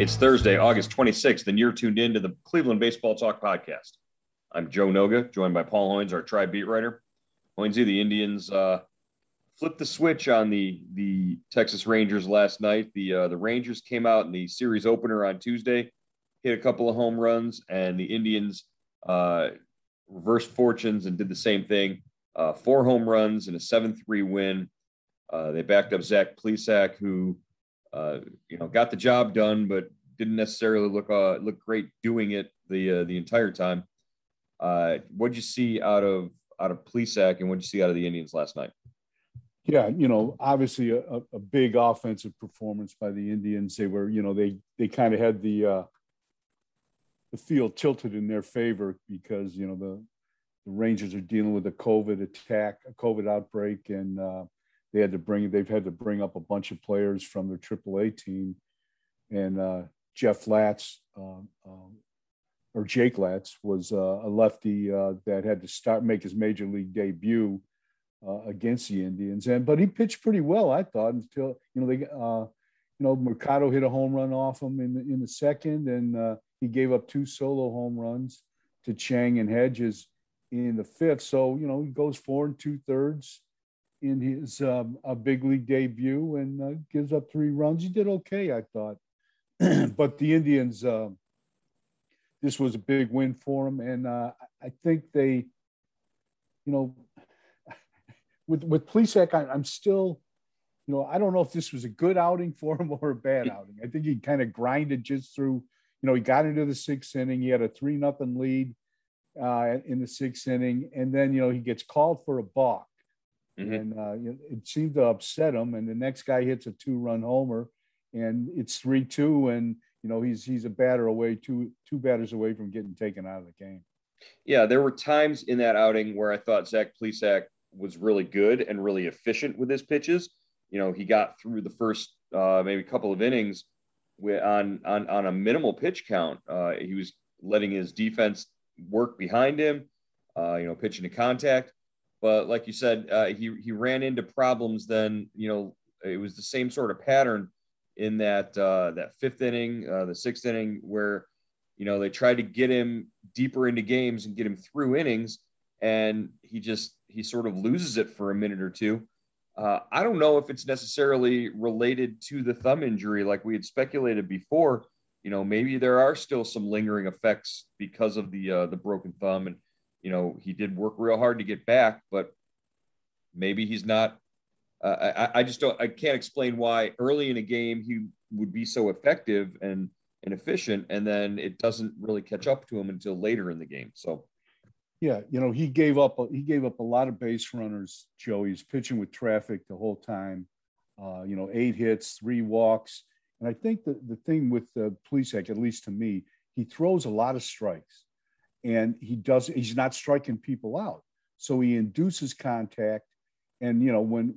It's Thursday, August 26th, and you're tuned in to the Cleveland Baseball Talk podcast. I'm Joe Noga, joined by Paul Hoynes, our Tribe beat writer. Hoynesy, the Indians flipped the switch on the Texas Rangers last night. The Rangers came out in the series opener on Tuesday, hit a couple of home runs, and the Indians reversed fortunes and did the same thing. Four home runs and a 7-3 win. They backed up Zach Plesak, who got the job done, but didn't necessarily look great doing it the entire time. What'd you see out of Plesak, and what'd you see out of the Indians last night? Yeah, obviously a big offensive performance by the Indians. They were, they kind of had the field tilted in their favor because the Rangers are dealing with a COVID outbreak, and they've had to bring up a bunch of players from their AAA team, and Jake Latz was a lefty that had to make his major league debut against the Indians, but he pitched pretty well, I thought, until Mercado hit a home run off him in the second, and he gave up two solo home runs to Chang and Hedges in the fifth. So he goes 4 2/3. In his a big league debut, and gives up three runs. He did okay, I thought. But the Indians, this was a big win for them, and I think they, with Plesak, I'm still, I don't know if this was a good outing for him or a bad outing. I think he kind of grinded just through. He got into the sixth inning. He had a 3-0 lead in the sixth inning, and then he gets called for a balk. Mm-hmm. And it seemed to upset him. And the next guy hits a 2-run homer, and it's 3-2. And he's a batter away, two batters away from getting taken out of the game. Yeah, there were times in that outing where I thought Zach Plesak was really good and really efficient with his pitches. He got through the first maybe couple of innings on a minimal pitch count. He was letting his defense work behind him. Pitching to contact. But like you said, he ran into problems then. It was the same sort of pattern in that fifth inning, the sixth inning, where, they tried to get him deeper into games and get him through innings, and he sort of loses it for a minute or two. I don't know if it's necessarily related to the thumb injury like we had speculated before. Maybe there are still some lingering effects because of the broken thumb, and he did work real hard to get back, but maybe he's not. I can't explain why early in a game he would be so effective and efficient, and then it doesn't really catch up to him until later in the game. So, yeah, he gave up a lot of base runners, Joe. He's pitching with traffic the whole time. 8 hits, 3 walks, and I think the thing with Plesak, at least to me, he throws a lot of strikes. And he's not striking people out. So he induces contact. And, when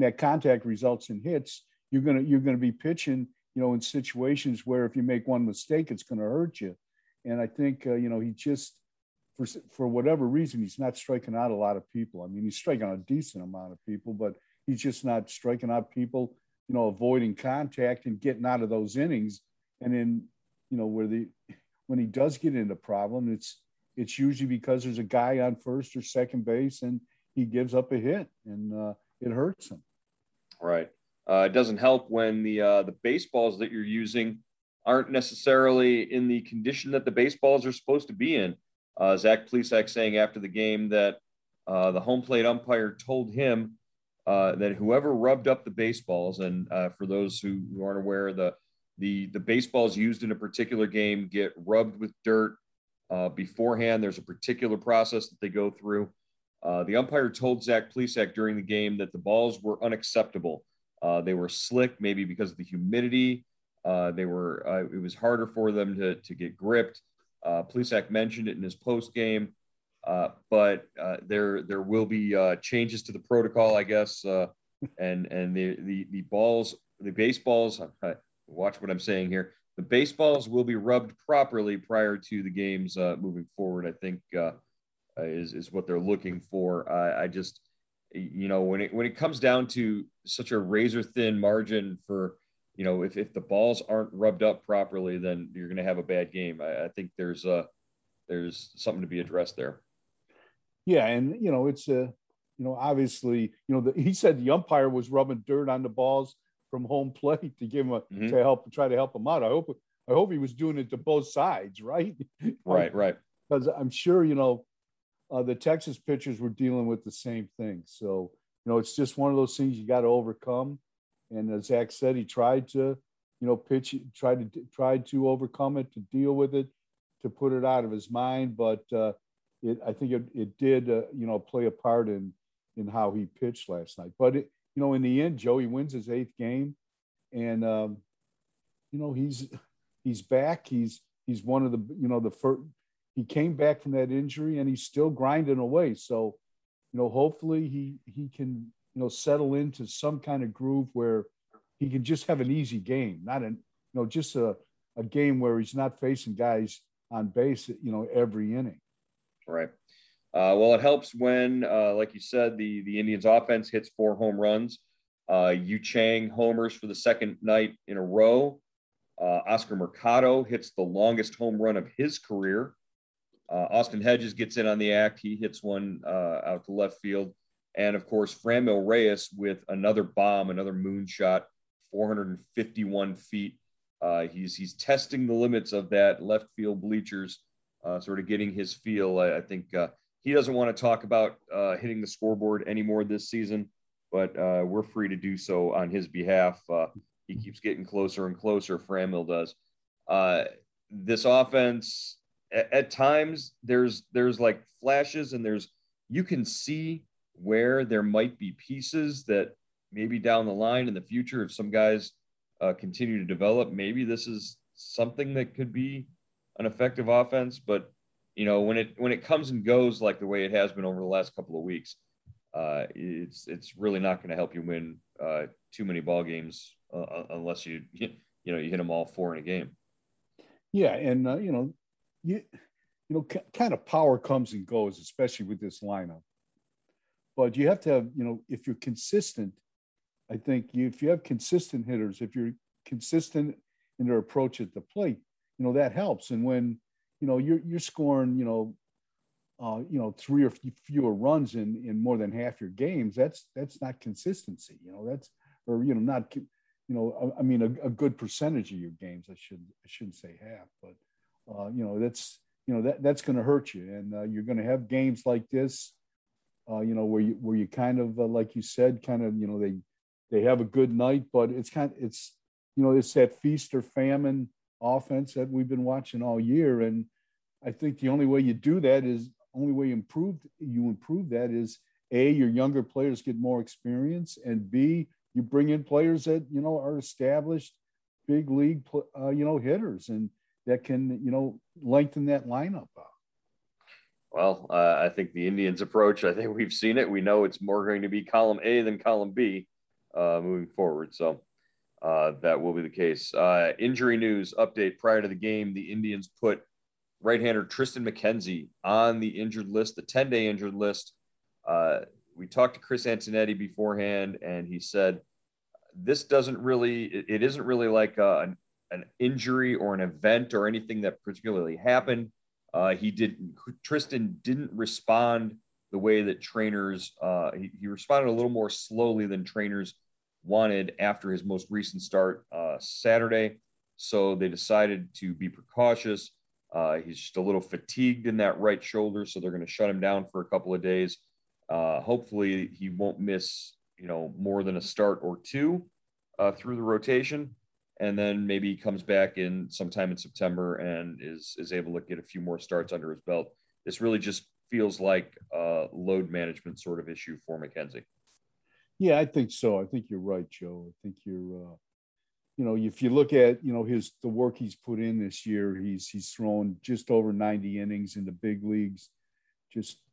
that contact results in hits, you're going to be pitching, in situations where if you make one mistake, it's going to hurt you. And I think, he just, for whatever reason, he's not striking out a lot of people. I mean, he's striking out a decent amount of people, but he's just not striking out people you know, avoiding contact and getting out of those innings. And then, you know, when he does get into problem, it's usually because there's a guy on first or second base and he gives up a hit, and it hurts him. Right. It doesn't help when the baseballs that you're using aren't necessarily in the condition that the baseballs are supposed to be in. Zach Plesak saying after the game that the home plate umpire told him that whoever rubbed up the baseballs, and for those who aren't aware, the baseballs used in a particular game get rubbed with dirt beforehand. There's a particular process that they go through. The umpire told Zach Plesak during the game that the balls were unacceptable. They were slick, maybe because of the humidity. It was harder for them to get gripped. Plesak mentioned it in his post game, but there will be changes to the protocol, I guess. And the baseballs. Watch what I'm saying here. The baseballs will be rubbed properly prior to the games moving forward, I think is what they're looking for. I just, you know, when it comes down to such a razor thin margin for, you know, if the balls aren't rubbed up properly, then you're going to have a bad game. I think there's something to be addressed there. Yeah. And, you know, it's you know, obviously, you know, he said the umpire was rubbing dirt on the balls from home plate to give him to try to help him out. I hope he was doing it to both sides. Right. Right. Because I'm sure, you know, the Texas pitchers were dealing with the same thing. So, you know, it's just one of those things you got to overcome. And as Zach said, he tried to, you know, tried to overcome it, to deal with it, to put it out of his mind. But I think it did you know, play a part in how he pitched last night. But, you know, in the end, Joey wins his 8th game. And, you know, he's back. He's one of the, you know, the first. He came back from that injury and he's still grinding away. So, you know, hopefully he can, you know, settle into some kind of groove where he can just have an easy game, not an, you know, just a game where he's not facing guys on base, you know, every inning. Right. Well, it helps when, like you said, the Indians offense hits 4 home runs. Yu Chang homers for the second night in a row. Oscar Mercado hits the longest home run of his career. Austin Hedges gets in on the act. He hits one out to left field. And, of course, Framil Reyes with another bomb, another moonshot, 451 feet. He's testing the limits of that left field bleachers, sort of getting his feel. I think he doesn't want to talk about hitting the scoreboard anymore this season, but we're free to do so on his behalf. He keeps getting closer and closer, Framil does. This offense, at times, there's like flashes, and you can see where there might be pieces that maybe down the line in the future, if some guys continue to develop, maybe this is something that could be an effective offense. But, you know, when it comes and goes like the way it has been over the last couple of weeks, it's really not going to help you win too many ball games unless you hit them all 4 in a game. Yeah, and you know, kind of power comes and goes, especially with this lineup. But you have to have, you know, if you're consistent, I think if you have consistent hitters, if you're consistent in their approach at the plate, you know, that helps. And when, you know, you're scoring, you know, 3 or fewer runs in more than half your games, that's not consistency, you know, a good percentage of your games. I shouldn't say half, but you know, that's going to hurt you. And you're going to have games like this, you know, where you kind of, like you said, kind of, you know, they have a good night, but it's you know, it's that feast or famine offense that we've been watching all year. And I think the only way you do that is you improve that is A, your younger players get more experience, and B, you bring in players that, you know, are established big league, you know, hitters, and that can, you know, lengthen that lineup out. Well, I think the Indians' approach, I think we've seen it. We know it's more going to be column A than column B moving forward. So that will be the case. Injury news update prior to the game. The Indians put right-hander Tristan McKenzie on the injured list, the 10-day injured list. We talked to Chris Antonetti beforehand, and he said this doesn't really, it isn't really like an injury or an event or anything that particularly happened. Tristan didn't respond the way that trainers, he responded a little more slowly than trainers wanted after his most recent start Saturday. So they decided to be precautious. He's just a little fatigued in that right shoulder, so they're going to shut him down for a couple of days. Hopefully he won't miss, more than a start or two through the rotation. And then maybe he comes back in sometime in September and is able to get a few more starts under his belt. This really just feels like a load management sort of issue for McKenzie. Yeah, I think so. I think you're right, Joe. I think you're, if you look at, the work he's put in this year, he's thrown just over 90 innings in the big leagues,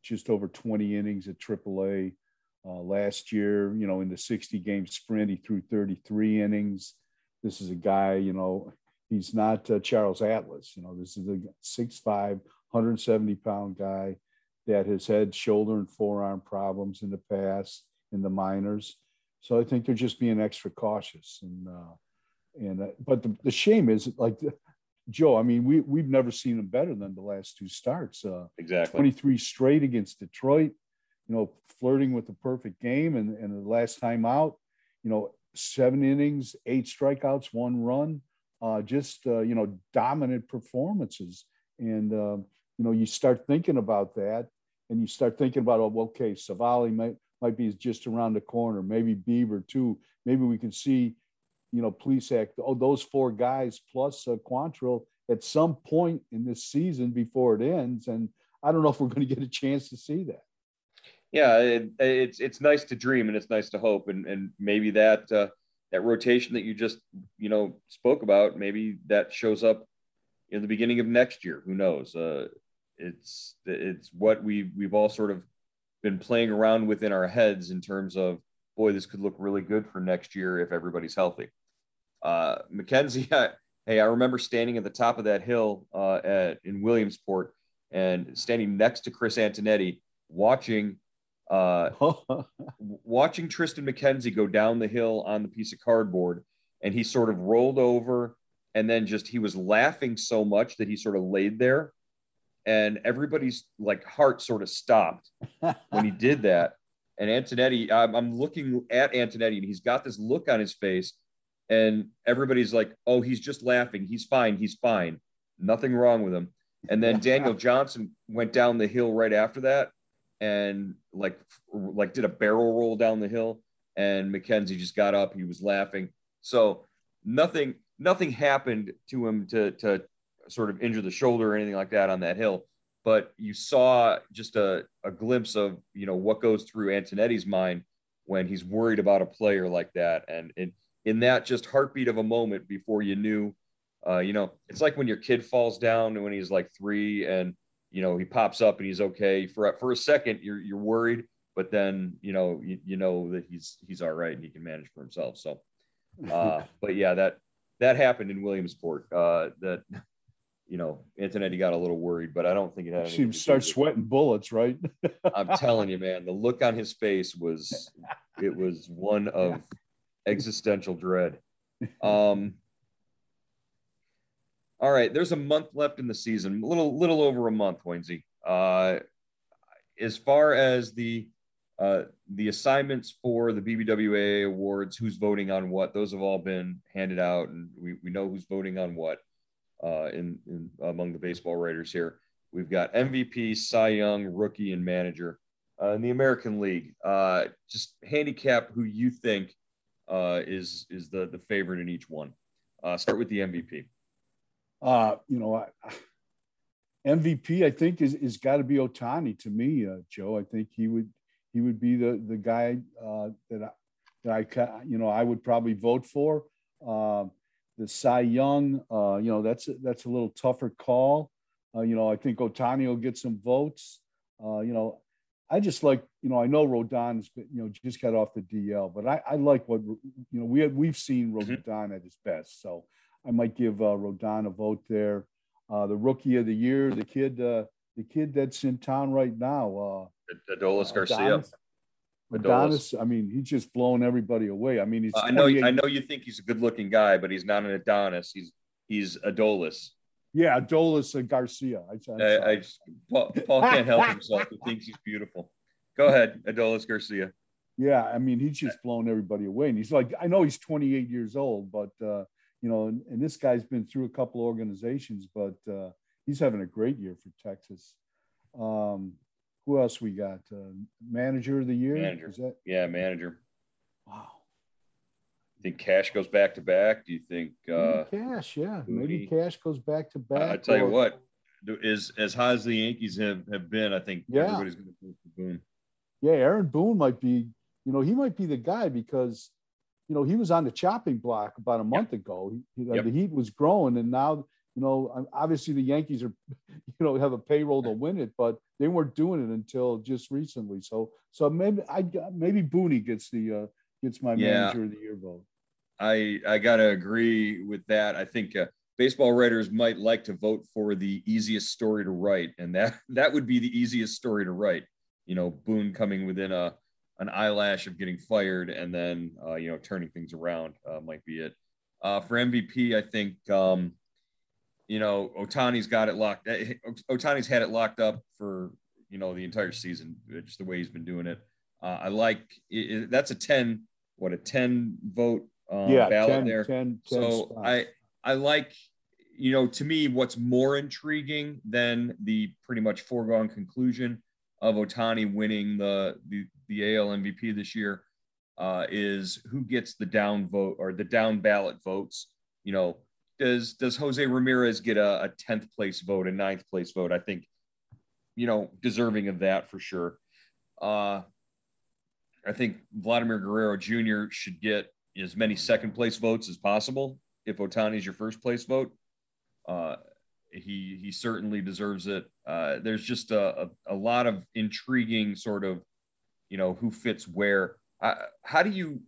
just over 20 innings at AAA. Last year, in the 60-game sprint, he threw 33 innings. This is a guy, he's not Charles Atlas. This is a 6'5", 170-pound guy that has had shoulder and forearm problems in the past in the minors. So I think they're just being extra cautious. But the shame is, like, Joe, we've never seen him better than the last two starts. Exactly. 23 straight against Detroit, flirting with the perfect game. And the last time out, 7 innings, 8 strikeouts, 1 run, dominant performances. And, you start thinking about that and you start thinking about, Savali might be just around the corner, maybe Bieber too. Maybe we can see, Plesak, those 4 guys plus Quantrill at some point in this season before it ends. And I don't know if we're going to get a chance to see that. Yeah, it's nice to dream and it's nice to hope, and maybe that that rotation that you just spoke about, maybe that shows up in the beginning of next year. Who knows? It's what we've all sort of been playing around with in our heads in terms of, boy, this could look really good for next year if everybody's healthy. McKenzie, I remember standing at the top of that hill in Williamsport and standing next to Chris Antonetti, watching. Watching Tristan McKenzie go down the hill on the piece of cardboard, and he sort of rolled over, and then he was laughing so much that he sort of laid there, and everybody's heart sort of stopped when he did that. And Antonetti, I'm looking at Antonetti, and he's got this look on his face, and everybody's like, "Oh, he's just laughing. He's fine. Nothing wrong with him." And then Daniel Johnson went down the hill right after that, and like did a barrel roll down the hill, and McKenzie just got up. He was laughing. So nothing happened to him to sort of injure the shoulder or anything like that on that hill. But you saw just a glimpse of, what goes through Antonetti's mind when he's worried about a player like that. And in that just heartbeat of a moment before you knew, it's like when your kid falls down when he's 3 and, he pops up and he's okay for a second. You're worried, but then, that he's all right and he can manage for himself. So, but yeah, that happened in Williamsport, Antonetti got a little worried, but I don't think it had anything to do. Start sweating bullets, right? I'm telling you, man, the look on his face was one of existential dread. All right, there's a month left in the season, a little over a month, Hoynesy. As far as the assignments for the BBWA awards, who's voting on what, those have all been handed out, and we know who's voting on what in among the baseball writers here. We've got MVP, Cy Young, rookie, and manager. In the American League, just handicap who you think is the favorite in each one. Start with the MVP. MVP, I think, is got to be Otani to me, Joe. I think he would be the guy that I would probably vote for. The Cy Young, that's a little tougher call. I think Otani will get some votes. I just like, I know Rodon's, just got off the DL, but I like what, we've seen Rodon at his best, so. I might give Rodon a vote there. The rookie of the year, the kid that's in town right now. Adolis Garcia. Adolis, I mean, he's just blowing everybody away. I mean, he's. I know you think he's a good-looking guy, but he's not an Adonis. He's Adolis. Yeah, Adolis and Garcia. Paul can't help himself. He thinks he's beautiful. Go ahead, Adolis Garcia. Yeah, I mean, he's just blown everybody away. And he's like, I know he's 28 years old, but, you know, and this guy's been through a couple organizations, but he's having a great year for Texas. Who else we got? Manager of the year? Manager. Is that? Yeah, manager. Wow. Do you think Cash goes back to back? Do you think Cash? Yeah, maybe Cash goes back to back. I tell you what, is as high as the Yankees have been, I think everybody's going to vote for Boone. Yeah, Aaron Boone might be. You know, he might be the guy because, you know, he was on the chopping block about a month ago. The heat was growing, and now, you know, obviously the Yankees are, you know, have a payroll to win it, but they weren't doing it until just recently. So maybe Boone gets my manager of the year vote. I gotta agree with that. I think baseball writers might like to vote for the easiest story to write, and that would be the easiest story to write. You know, Boone coming within an eyelash of getting fired, and then you know, turning things around might be it. For MVP, I think you know, Otani's got it locked. Otani's had it locked up for, you know, the entire season, just the way he's been doing it. I like it, that's a 10. What, a 10 vote ballot 10, there. 10 so spots. I like, you know, to me, what's more intriguing than the pretty much foregone conclusion of Otani winning the AL MVP this year is who gets the down vote or the down ballot votes. You know, does Jose Ramirez get a 10th place vote, a 9th place vote? I think, you know, deserving of that for sure. I think Vladimir Guerrero Jr. should get as many second place votes as possible. If Otani's your first place vote, he certainly deserves it. There's just a lot of intriguing sort of, you know, who fits where. How do you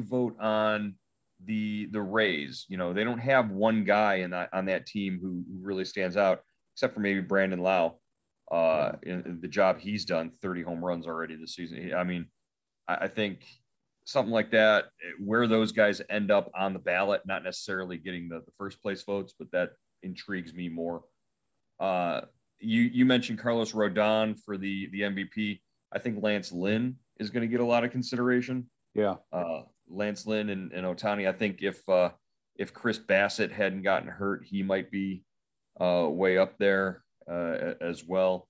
vote on the Rays? You know, they don't have one guy on that team who really stands out, except for maybe Brandon Lau. In the job he's done, 30 home runs already this season. I mean, I think something like that, where those guys end up on the ballot, not necessarily getting the first place votes, but that intrigues me more. You mentioned Carlos Rodon for the MVP. I think Lance Lynn is going to get a lot of consideration. Yeah. Lance Lynn and Otani. I think if Chris Bassett hadn't gotten hurt, he might be way up there as well.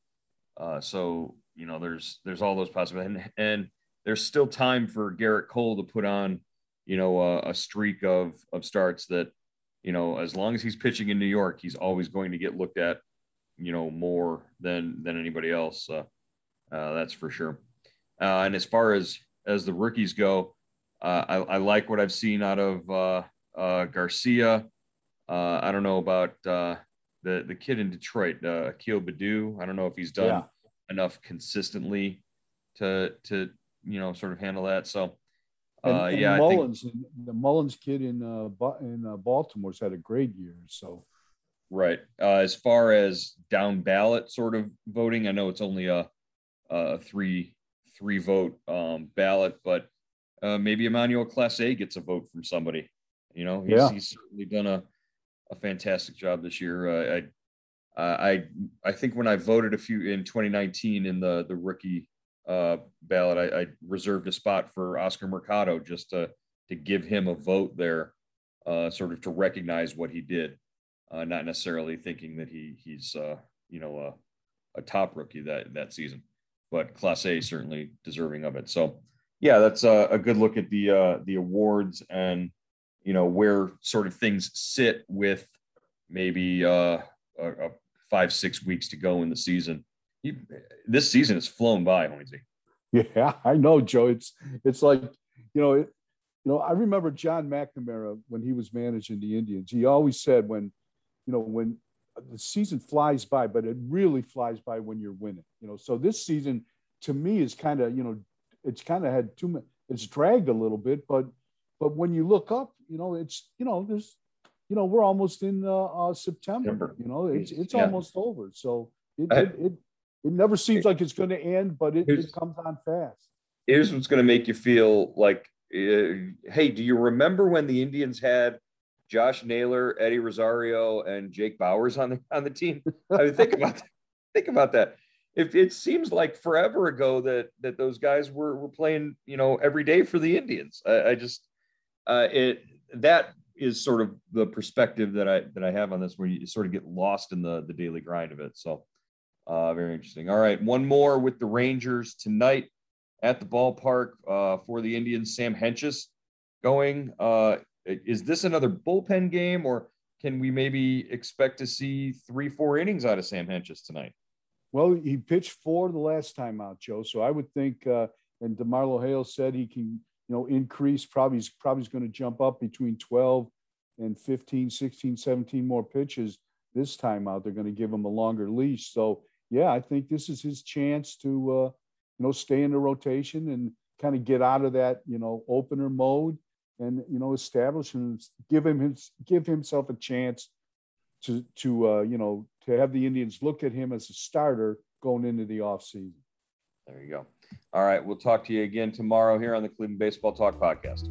So, you know, there's all those possibilities. And there's still time for Garrett Cole to put on, you know, a streak of starts that, you know, as long as he's pitching in New York, he's always going to get looked at, you know, more than anybody else. That's for sure. And as far as the rookies go, I like what I've seen out of Garcia. I don't know about the kid in Detroit, Akil Baddoo. I don't know if he's done enough consistently to you know, sort of handle that. So the Mullins kid in Baltimore's had a great year. So right. As far as down ballot sort of voting, I know it's only a three vote ballot, but maybe Emmanuel Clase gets a vote from somebody. You know, he's certainly done a fantastic job this year. I think when I voted in 2019 in the rookie ballot, I reserved a spot for Oscar Mercado just to give him a vote there, sort of to recognize what he did, not necessarily thinking that he's you know, a top rookie that season, but Clase certainly deserving of it. So yeah, that's a good look at the awards and, you know, where sort of things sit with maybe 5-6 weeks to go in the season. This season has flown by, Hoynesy. Yeah, I know, Joe. It's like, you know, I remember John McNamara when he was managing the Indians. He always said when the season flies by, but it really flies by when you're winning. You know, so this season to me is kind of, you know, it's kind of had too much. It's dragged a little bit, but when you look up, you know, it's, you know, there's, you know, we're almost in September. You know, it's almost over. So it never seems like it's going to end, but it comes on fast. here's what's going to make you feel like, hey, do you remember when the Indians had Josh Naylor, Eddie Rosario, and Jake Bowers on the team? I mean, think about that. If it seems like forever ago that those guys were playing, every day for the Indians. That is sort of the perspective that I have on this, where you sort of get lost in the daily grind of it. So very interesting. All right. One more with the Rangers tonight at the ballpark for the Indians, Sam Hentges going. Is this another bullpen game, or can we maybe expect to see 3-4 innings out of Sam Hentges tonight? Well, he pitched 4 the last time out, Joe. So I would think, and DeMarlo Hale said he can, increase. Probably he's going to jump up between 12 and 15, 16, 17 more pitches this time out. They're going to give him a longer leash. So, yeah, I think this is his chance to, stay in the rotation and kind of get out of that, opener mode. And establish him, give himself a chance to have the Indians look at him as a starter going into the offseason. There you go. All right, we'll talk to you again tomorrow here on the Cleveland Baseball Talk podcast.